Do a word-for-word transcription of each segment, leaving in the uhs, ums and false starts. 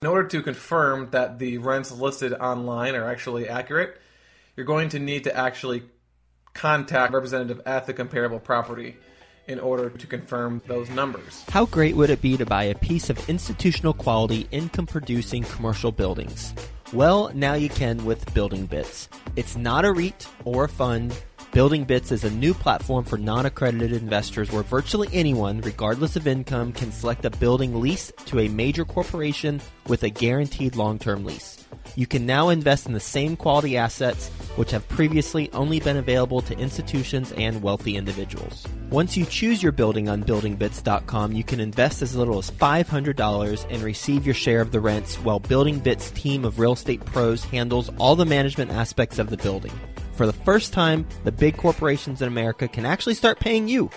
In order to confirm that the rents listed online are actually accurate, you're going to need to actually contact a representative at the comparable property in order to confirm those numbers. How great would it be to buy a piece of institutional quality income-producing commercial buildings? Well, now you can with Building Bits. It's not a REIT or a fund. Building Bits is a new platform for non-accredited investors where virtually anyone, regardless of income, can select a building lease to a major corporation with a guaranteed long-term lease. You can now invest in the same quality assets which have previously only been available to institutions and wealthy individuals. Once you choose your building on building bits dot com, you can invest as little as five hundred dollars and receive your share of the rents while Building Bits' team of real estate pros handles all the management aspects of the building. For the first time, the big corporations in America can actually start paying you.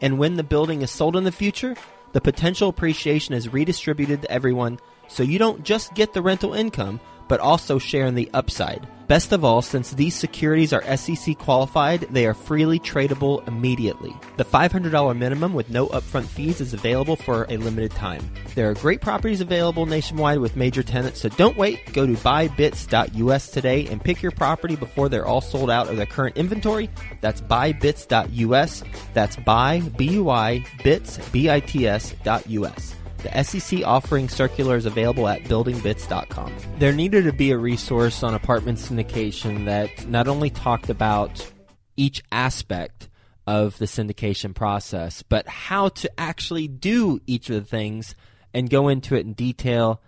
And when the building is sold in the future, the potential appreciation is redistributed to everyone, so you don't just get the rental income, but also share in the upside. Best of all, since these securities are S E C qualified, they are freely tradable immediately. The five hundred dollars minimum with no upfront fees is available for a limited time. There are great properties available nationwide with major tenants, so don't wait. Go to buy bits dot u s today and pick your property before they're all sold out of their current inventory. That's buy bits dot u s. That's buy, B U I, bits, B I T S, dot U S. The S E C offering circular is available at building bits dot com. There needed to be a resource on apartment syndication that not only talked about each aspect of the syndication process, but how to actually do each of the things and go into it in detail.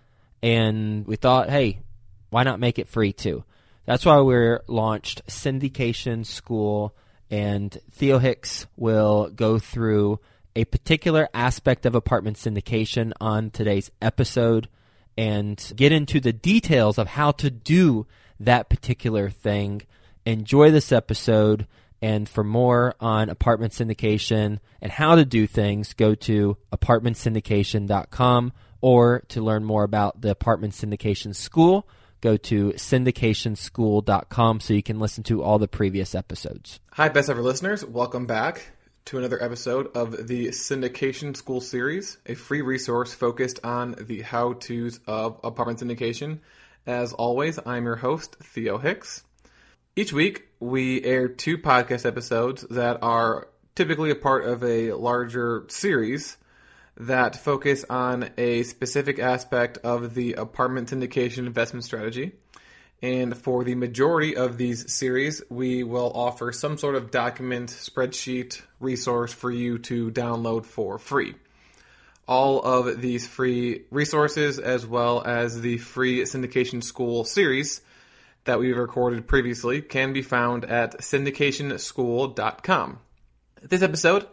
And we thought, hey, why not make it free too? That's why we launched Syndication School, and Theo Hicks will go through a particular aspect of apartment syndication on today's episode and get into the details of how to do that particular thing. Enjoy this episode, and for more on apartment syndication and how to do things, go to apartment syndication dot com, or to learn more about the Apartment Syndication School, go to syndication school dot com so you can listen to all the previous episodes. Hi, best ever listeners. Welcome back to another episode of the Syndication School series, a free resource focused on the how-tos of apartment syndication. As always, I'm your host, Theo Hicks. Each week, we air two podcast episodes that are typically a part of a larger series that focus on a specific aspect of the apartment syndication investment strategy. And for the majority of these series, we will offer some sort of document, spreadsheet, resource for you to download for free. All of these free resources, as well as the free Syndication School series that we've recorded previously, can be found at syndication school dot com. This episode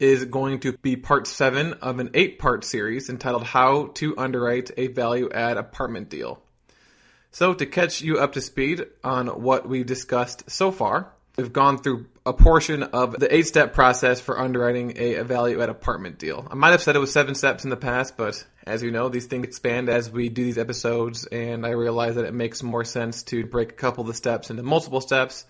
is going to be part seven of an eight-part series entitled How to Underwrite a Value-Add Apartment Deal. So to catch you up to speed on what we've discussed so far, we've gone through a portion of the eight-step process for underwriting a value-add apartment deal. I might have said it was seven steps in the past, but as you know, these things expand as we do these episodes, and I realize that it makes more sense to break a couple of the steps into multiple steps,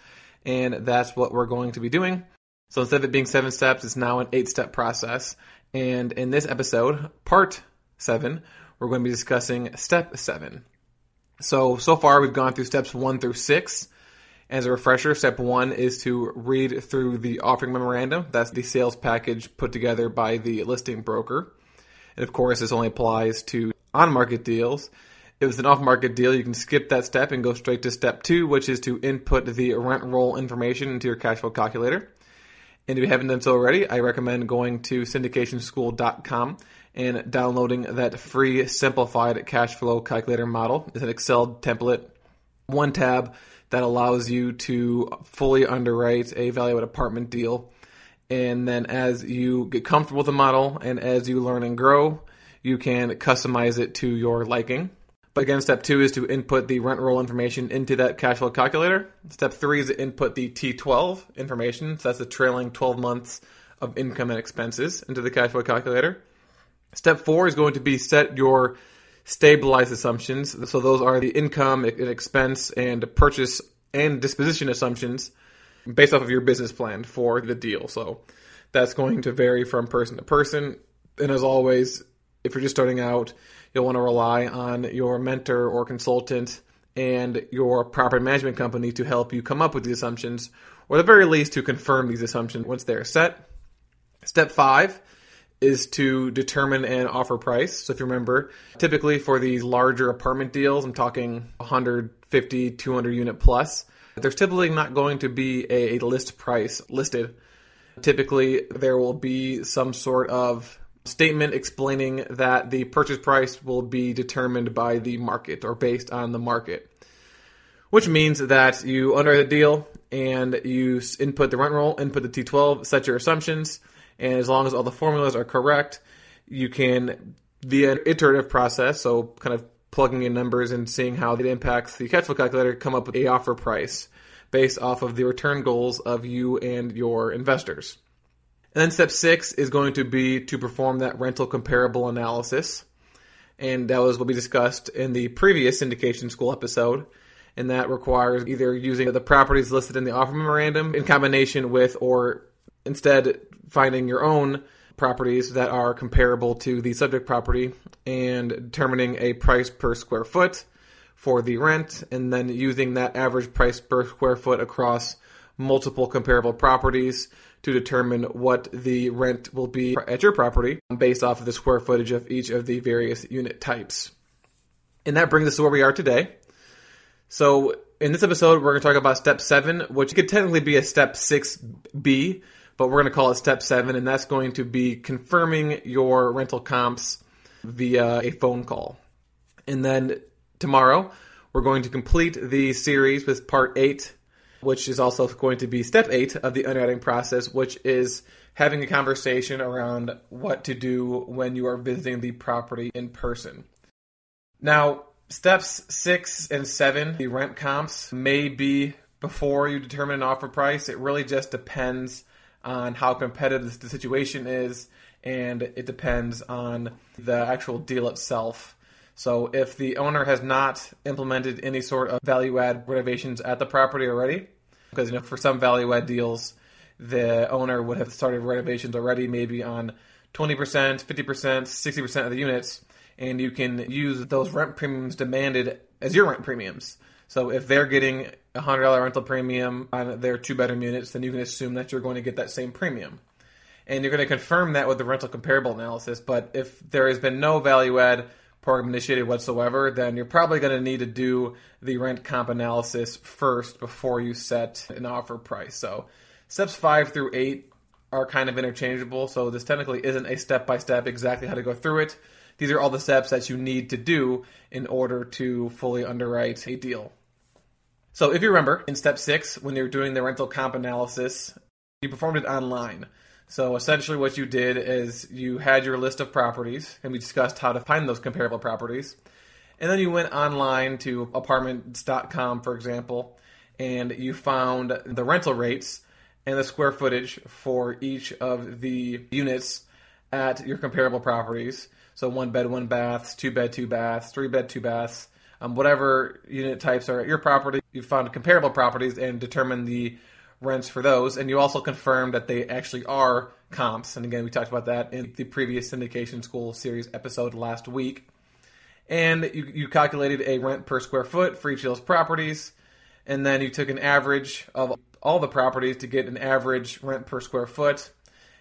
and that's what we're going to be doing. So instead of it being seven steps, it's now an eight-step process. And in this episode, part seven, we're going to be discussing step seven. So, so far we've gone through steps one through six. As a refresher, step one is to read through the offering memorandum. That's the sales package put together by the listing broker. And of course, this only applies to on-market deals. If it's an off-market deal, you can skip that step and go straight to step two, which is to input the rent roll information into your cash flow calculator. And if you haven't done so already, I recommend going to syndication school dot com and downloading that free simplified cash flow calculator model. It's an Excel template, one tab that allows you to fully underwrite a value-add apartment deal. And then as you get comfortable with the model and as you learn and grow, you can customize it to your liking. But again, step two is to input the rent roll information into that cash flow calculator. Step three is to input the T twelve information, so that's the trailing twelve months of income and expenses, into the cash flow calculator. Step four is going to be set your stabilized assumptions. So those are the income and expense and purchase and disposition assumptions based off of your business plan for the deal. So that's going to vary from person to person. And as always, if you're just starting out, you'll want to rely on your mentor or consultant and your property management company to help you come up with these assumptions, or at the very least to confirm these assumptions once they're set. Step five is to determine an offer price. So if you remember, typically for these larger apartment deals, I'm talking one hundred fifty, two hundred unit plus, there's typically not going to be a list price listed. Typically, there will be some sort of statement explaining that the purchase price will be determined by the market or based on the market, which means that you underwrite the deal and you input the rent roll, input the T twelve, set your assumptions, and as long as all the formulas are correct, you can, via an iterative process, so kind of plugging in numbers and seeing how it impacts the cash flow calculator, come up with a offer price based off of the return goals of you and your investors. And then step six is going to be to perform that rental comparable analysis. And that was what we discussed in the previous Syndication School episode. And that requires either using the properties listed in the offer memorandum in combination with, or instead finding your own properties that are comparable to the subject property and determining a price per square foot for the rent, and then using that average price per square foot across multiple comparable properties to determine what the rent will be at your property based off of the square footage of each of the various unit types. And that brings us to where we are today. So in this episode, we're going to talk about step seven, which could technically be a step six B, but we're going to call it step seven, and that's going to be confirming your rental comps via a phone call. And then tomorrow, we're going to complete the series with part eight, which is also going to be step eight of the underwriting process, which is having a conversation around what to do when you are visiting the property in person. Now, steps six and seven, the rent comps, may be before you determine an offer price. It really just depends on how competitive the situation is, and it depends on the actual deal itself. So if the owner has not implemented any sort of value-add renovations at the property already, because you know for some value-add deals, the owner would have started renovations already maybe on twenty percent, fifty percent, sixty percent of the units, and you can use those rent premiums demanded as your rent premiums. So if they're getting a one hundred dollars rental premium on their two-bedroom units, then you can assume that you're going to get that same premium. And you're going to confirm that with the rental comparable analysis, but if there has been no value-add program initiated whatsoever, then you're probably going to need to do the rent comp analysis first before you set an offer price. So steps five through eight are kind of interchangeable. So this technically isn't a step-by-step exactly how to go through it. These are all the steps that you need to do in order to fully underwrite a deal. So if you remember, in step six, when you're doing the rental comp analysis, you performed it online. So essentially what you did is you had your list of properties, and we discussed how to find those comparable properties. And then you went online to apartments dot com, for example, and you found the rental rates and the square footage for each of the units at your comparable properties. So one bed, one bath, two bed, two baths, three bed, two baths, um, whatever unit types are at your property. You found comparable properties and determined the rents for those, and you also confirm that they actually are comps. And again, we talked about that in the previous Syndication School series episode last week. And you, you calculated a rent per square foot for each of those properties, and then you took an average of all the properties to get an average rent per square foot,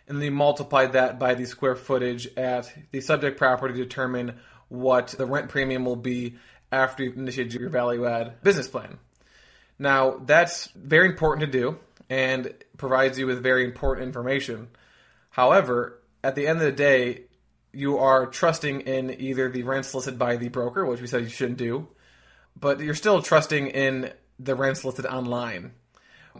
and then you multiplied that by the square footage at the subject property to determine what the rent premium will be after you've initiated your value-add business plan. Now, that's very important to do, and provides you with very important information. However, at the end of the day, you are trusting in either the rents listed by the broker, which we said you shouldn't do, but you're still trusting in the rents listed online.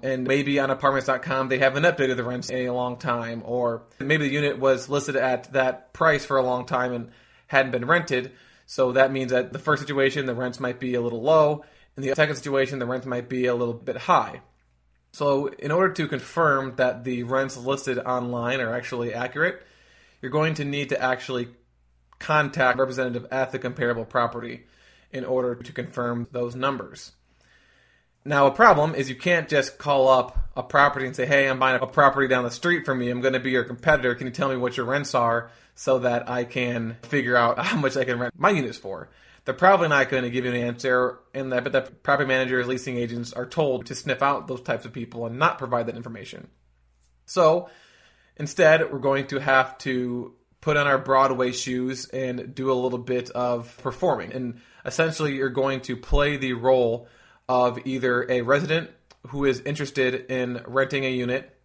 And maybe on apartments dot com, they haven't updated the rents in a long time, or maybe the unit was listed at that price for a long time and hadn't been rented. So that means that the first situation, the rents might be a little low. In the second situation, the rents might be a little bit high. So in order to confirm that the rents listed online are actually accurate, you're going to need to actually contact a representative at the comparable property in order to confirm those numbers. Now, a problem is you can't just call up a property and say, hey, I'm buying a property down the street from you. I'm going to be your competitor. Can you tell me what your rents are so that I can figure out how much I can rent my units for? They're probably not going to give you an answer, and that, but the property managers, leasing agents are told to sniff out those types of people and not provide that information. So instead, we're going to have to put on our Broadway shoes and do a little bit of performing. And essentially, you're going to play the role of either a resident who is interested in renting a unit,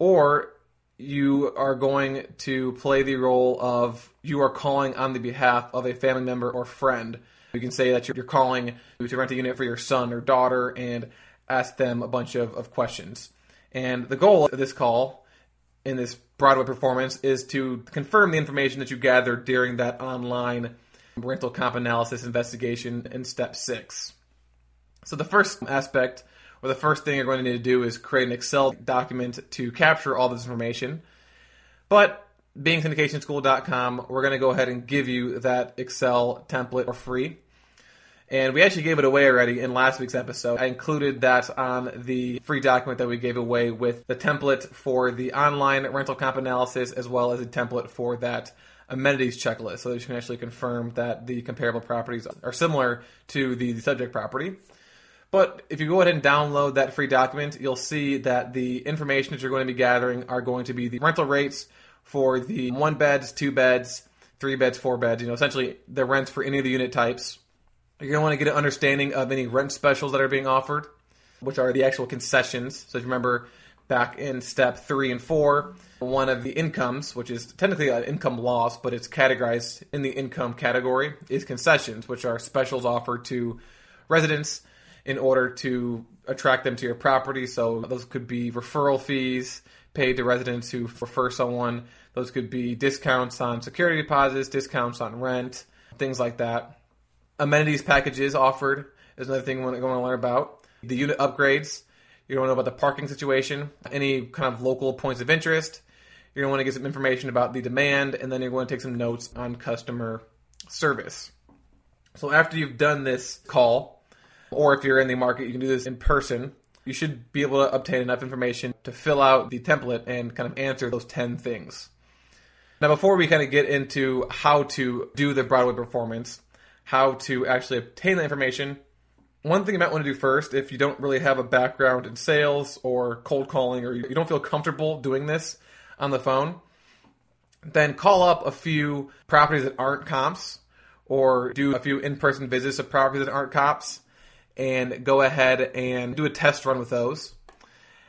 or you are going to play the role of you are calling on the behalf of a family member or friend. You can say that you're calling to rent a unit for your son or daughter and ask them a bunch of, of questions. And the goal of this call in this Broadway performance is to confirm the information that you gathered during that online rental comp analysis investigation in step six. So the first aspect, or the first thing you're going to need to do, is create an Excel document to capture all this information. But being syndication school dot com, we're going to go ahead and give you that Excel template for free. And we actually gave it away already in last week's episode. I included that on the free document that we gave away with the template for the online rental comp analysis, as well as a template for that amenities checklist, so that you can actually confirm that the comparable properties are similar to the subject property. But if you go ahead and download that free document, you'll see that the information that you're going to be gathering are going to be the rental rates for the one beds, two beds, three beds, four beds, you know, essentially the rents for any of the unit types. You're going to want to get an understanding of any rent specials that are being offered, which are the actual concessions. So if you remember back in step three and four, one of the incomes, which is technically an income loss, but it's categorized in the income category, is concessions, which are specials offered to residents in order to attract them to your property. So those could be referral fees paid to residents who refer someone. Those could be discounts on security deposits, discounts on rent, things like that. Amenities packages offered is another thing you want to learn about. The unit upgrades. You don't know about the parking situation, any kind of local points of interest. You're going to want to get some information about the demand, and then you're going to take some notes on customer service. So after you've done this call, or if you're in the market, you can do this in person, you should be able to obtain enough information to fill out the template and kind of answer those ten things. Now, before we kind of get into how to do the Broadway performance, how to actually obtain the information, one thing you might want to do first, if you don't really have a background in sales or cold calling, or you don't feel comfortable doing this on the phone, then call up a few properties that aren't comps, or do a few in-person visits of properties that aren't comps, and go ahead and do a test run with those.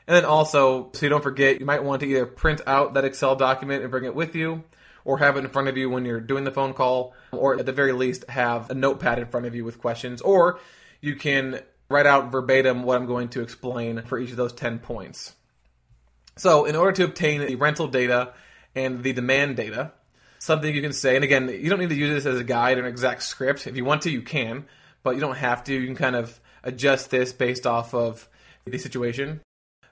And then also, so you don't forget, you might want to either print out that Excel document and bring it with you, or have it in front of you when you're doing the phone call, or at the very least have a notepad in front of you with questions, or you can write out verbatim what I'm going to explain for each of those ten points. So in order to obtain the rental data and the demand data, something you can say, and again, you don't need to use this as a guide or an exact script. If you want to, you can, but you don't have to. You can kind of adjust this based off of the situation.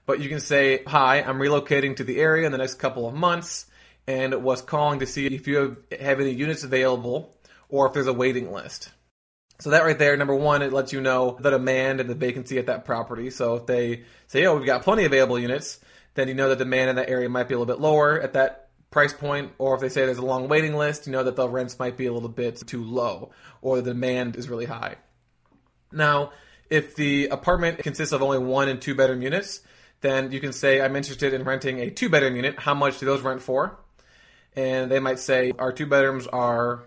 But you can say, hi, I'm relocating to the area in the next couple of months and was calling to see if you have, have any units available or if there's a waiting list. So that right there, number one, it lets you know the demand and the vacancy at that property. So if they say, oh, we've got plenty of available units, then you know the demand in that area might be a little bit lower at that price point, or if they say there's a long waiting list, you know that the rents might be a little bit too low, or the demand is really high. Now, if the apartment consists of only one and two bedroom units, then you can say, I'm interested in renting a two bedroom unit. How much do those rent for? And they might say, our two bedrooms are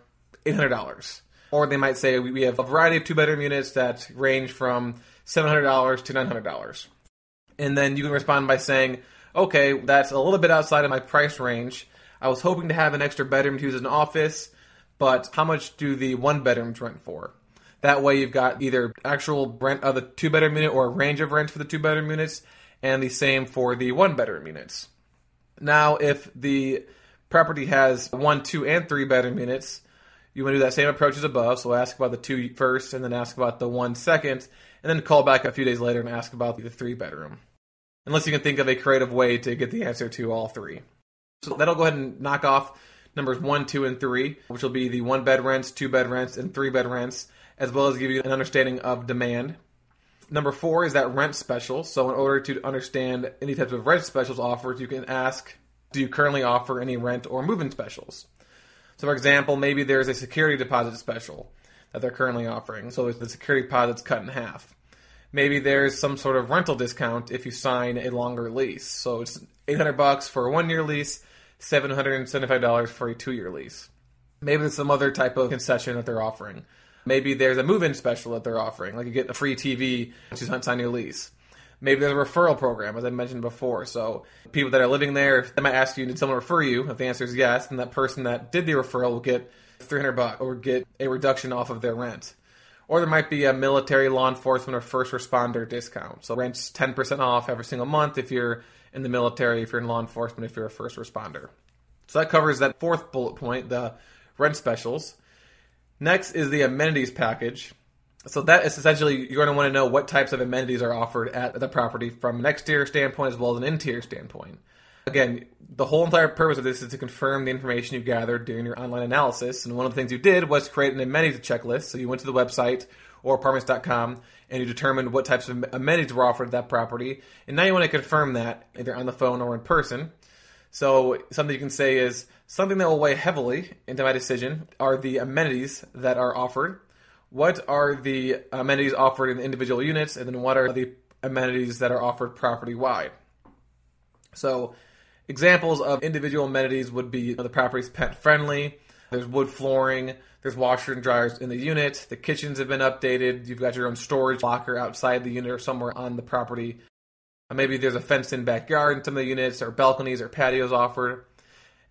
eight hundred dollars. Or they might say, we have a variety of two bedroom units that range from seven hundred dollars to nine hundred dollars. And then you can respond by saying, okay, that's a little bit outside of my price range. I was hoping to have an extra bedroom to use as an office, but how much do the one bedrooms rent for? That way you've got either actual rent of the two bedroom unit or a range of rent for the two bedroom units, and the same for the one bedroom units. Now, if the property has one, two, and three bedroom units, you want to do that same approach as above. So ask about the two first, and then ask about the one second, and then call back a few days later and ask about the three bedroom. Unless you can think of a creative way to get the answer to all three. So that'll go ahead and knock off numbers one, two, and three, which will be the one bed rents, two bed rents, and three bed rents, as well as give you an understanding of demand. Number four is that rent special. So in order to understand any types of rent specials offered, you can ask, do you currently offer any rent or move-in specials? So for example, maybe there's a security deposit special that they're currently offering. So the security deposit's cut in half. Maybe there's some sort of rental discount if you sign a longer lease. So it's eight hundred bucks for a one-year lease, seven hundred seventy-five dollars for a two-year lease. Maybe there's some other type of concession that they're offering. Maybe there's a move-in special that they're offering, like you get a free T V if you sign your lease. Maybe there's a referral program, as I mentioned before. So people that are living there, they might ask you, did someone refer you? If the answer is yes, then that person that did the referral will get three hundred bucks or get a reduction off of their rent. Or there might be a military, law enforcement, or first responder discount. So rent's ten percent off every single month if you're in the military, if you're in law enforcement, if you're a first responder. So that covers that fourth bullet point, the rent specials. Next is the amenities package. So that is essentially, you're going to want to know what types of amenities are offered at the property from an exterior standpoint as well as an interior standpoint. Again, the whole entire purpose of this is to confirm the information you gathered during your online analysis. And one of the things you did was create an amenities checklist. So you went to the website or apartments dot com and you determined what types of amenities were offered at that property. And now you want to confirm that either on the phone or in person. So something you can say is, something that will weigh heavily into my decision are the amenities that are offered. What are the amenities offered in the individual units? And then what are the amenities that are offered property-wide? So examples of individual amenities would be, you know, the property's pet-friendly, there's wood flooring, there's washer and dryers in the unit, the kitchens have been updated, you've got your own storage locker outside the unit or somewhere on the property. Or maybe there's a fenced-in backyard in some of the units, or balconies or patios offered.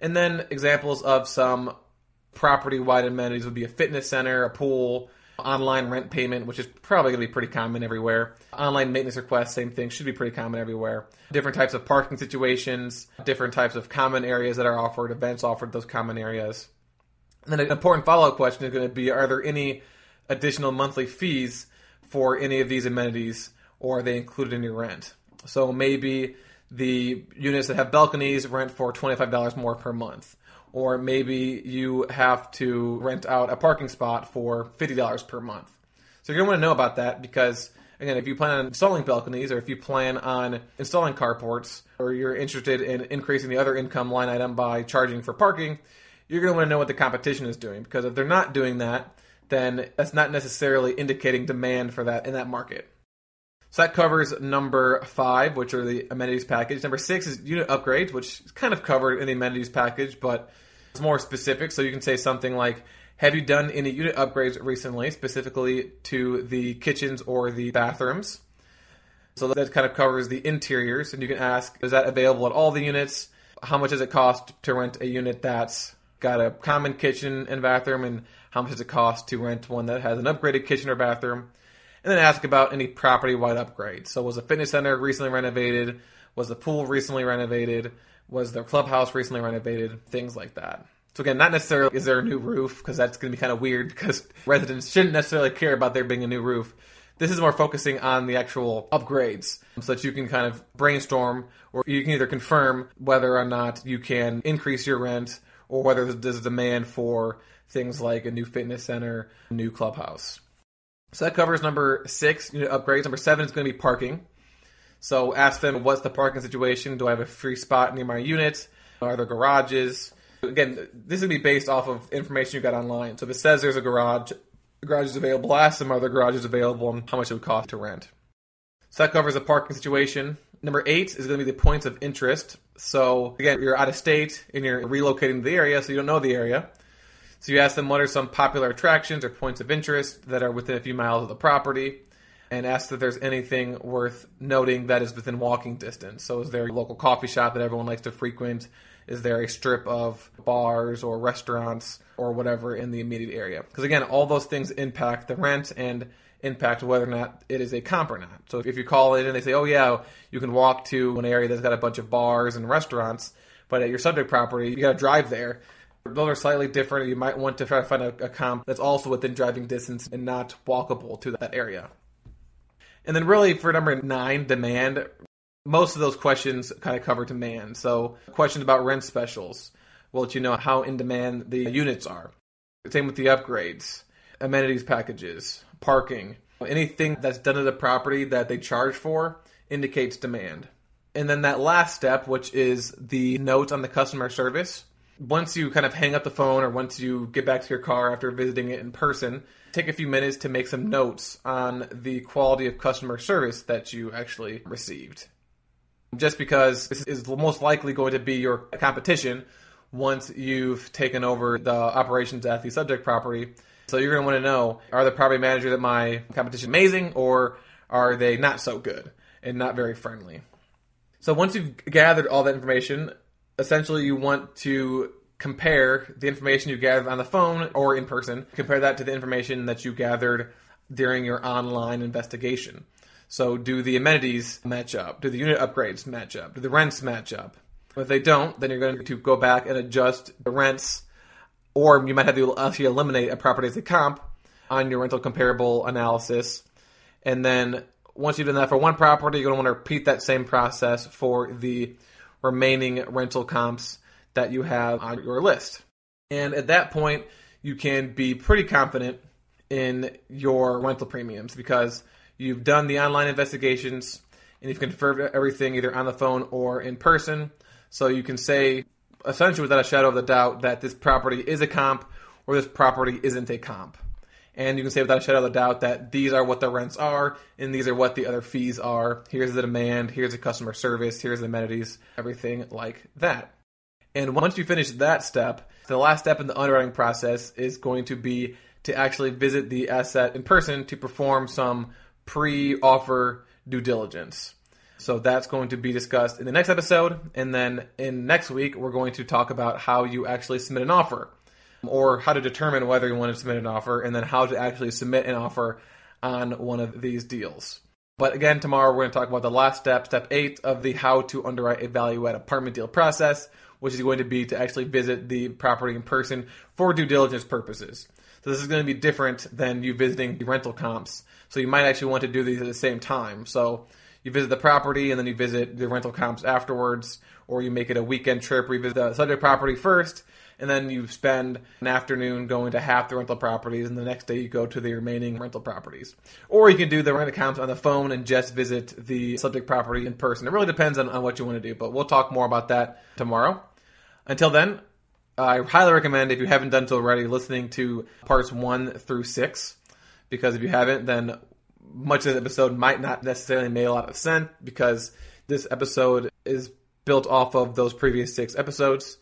And then examples of some property-wide amenities would be a fitness center, a pool, online rent payment, which is probably going to be pretty common everywhere. Online maintenance requests, same thing, should be pretty common everywhere. Different types of parking situations, different types of common areas that are offered, events offered, those common areas. And then an important follow-up question is going to be, are there any additional monthly fees for any of these amenities, or are they included in your rent? So maybe the units that have balconies rent for twenty-five dollars more per month. Or maybe you have to rent out a parking spot for fifty dollars per month. So you're going to want to know about that because, again, if you plan on installing balconies or if you plan on installing carports or you're interested in increasing the other income line item by charging for parking, you're going to want to know what the competition is doing, because if they're not doing that, then that's not necessarily indicating demand for that in that market. So that covers number five, which are the amenities package. Number six is unit upgrades, which is kind of covered in the amenities package, but it's more specific. So you can say something like, have you done any unit upgrades recently, specifically to the kitchens or the bathrooms? So that kind of covers the interiors. And you can ask, is that available at all the units? How much does it cost to rent a unit that's got a common kitchen and bathroom? And how much does it cost to rent one that has an upgraded kitchen or bathroom? And then ask about any property-wide upgrades. So was the fitness center recently renovated? Was the pool recently renovated? Was the clubhouse recently renovated? Things like that. So again, not necessarily is there a new roof, because that's going to be kind of weird because residents shouldn't necessarily care about there being a new roof. This is more focusing on the actual upgrades so that you can kind of brainstorm, or you can either confirm whether or not you can increase your rent or whether there's a demand for things like a new fitness center, a new clubhouse. So that covers number six, unit upgrades. Number seven is going to be parking. So ask them, what's the parking situation? Do I have a free spot near my unit? Are there garages? Again, this is going to be based off of information you got online. So if it says there's a garage, the garage is available, ask them, are there garages available and how much it would cost to rent? So that covers the parking situation. Number eight is going to be the points of interest. So again, you're out of state and you're relocating to the area, so you don't know the area. So you ask them, what are some popular attractions or points of interest that are within a few miles of the property, and ask if there's anything worth noting that is within walking distance. So is there a local coffee shop that everyone likes to frequent? Is there a strip of bars or restaurants or whatever in the immediate area? Because again, all those things impact the rent and impact whether or not it is a comp or not. So if you call in and they say, oh yeah, you can walk to an area that's got a bunch of bars and restaurants, but at your subject property, you got to drive there. Those are slightly different. You might want to try to find a, a comp that's also within driving distance and not walkable to that area. And then really for number nine, demand, most of those questions kind of cover demand. So questions about rent specials will let you know how in demand the units are. Same with the upgrades, amenities packages, parking. Anything that's done to the property that they charge for indicates demand. And then that last step, which is the note on the customer service. Once you kind of hang up the phone or once you get back to your car after visiting it in person, take a few minutes to make some notes on the quality of customer service that you actually received. Just because this is most likely going to be your competition once you've taken over the operations at the subject property. So you're going to want to know, are the property managers at my competition amazing, or are they not so good and not very friendly? So once you've gathered all that information, essentially you want to compare the information you gathered on the phone or in person, compare that to the information that you gathered during your online investigation. So do the amenities match up? Do the unit upgrades match up? Do the rents match up? If they don't, then you're going to go back and adjust the rents, or you might have to actually eliminate a property as a comp on your rental comparable analysis. And then once you've done that for one property, you're going to want to repeat that same process for the remaining rental comps that you have on your list. And at that point, you can be pretty confident in your rental premiums because you've done the online investigations and you've confirmed everything either on the phone or in person. So you can say, essentially without a shadow of a doubt, that this property is a comp or this property isn't a comp. And you can say without a shadow of a doubt that these are what the rents are and these are what the other fees are. Here's the demand, here's the customer service, here's the amenities, everything like that. And once you finish that step, the last step in the underwriting process is going to be to actually visit the asset in person to perform some pre-offer due diligence. So that's going to be discussed in the next episode. And then in next week, we're going to talk about how you actually submit an offer, or how to determine whether you want to submit an offer, and then how to actually submit an offer on one of these deals. But again, tomorrow we're going to talk about the last step, step eight of the how to underwrite a value-add apartment deal process, which is going to be to actually visit the property in person for due diligence purposes. So this is going to be different than you visiting the rental comps. So you might actually want to do these at the same time. So you visit the property and then you visit the rental comps afterwards, or you make it a weekend trip, revisit the subject property first, and then you spend an afternoon going to half the rental properties, and the next day you go to the remaining rental properties. Or you can do the rental comps on the phone and just visit the subject property in person. It really depends on, on what you want to do, but we'll talk more about that tomorrow. Until then, I highly recommend, if you haven't done so already, listening to parts one through six, because if you haven't, then much of the episode might not necessarily make a lot of sense because this episode is built off of those previous six episodes.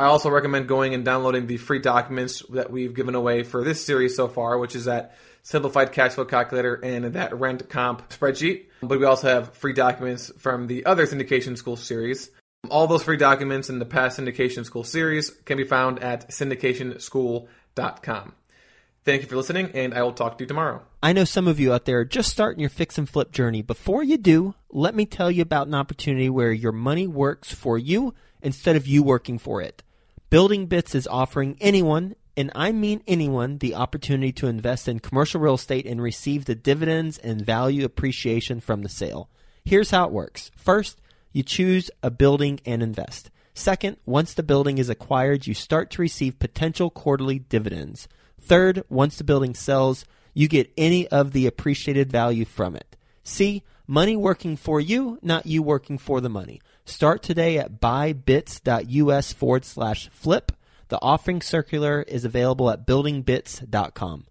I also recommend going and downloading the free documents that we've given away for this series so far, which is that simplified cash flow calculator and that rent comp spreadsheet. But we also have free documents from the other Syndication School series. All those free documents in the past Syndication School series can be found at syndication school dot com. Thank you for listening, and I will talk to you tomorrow. I know some of you out there are just starting your fix and flip journey. Before you do, let me tell you about an opportunity where your money works for you instead of you working for it. Building Bits is offering anyone, and I mean anyone, the opportunity to invest in commercial real estate and receive the dividends and value appreciation from the sale. Here's how it works. First, you choose a building and invest. Second, once the building is acquired, you start to receive potential quarterly dividends. Third, once the building sells, you get any of the appreciated value from it. See, money working for you, not you working for the money. Start today at buy bits dot u s forward slash flip. The offering circular is available at building bits dot com.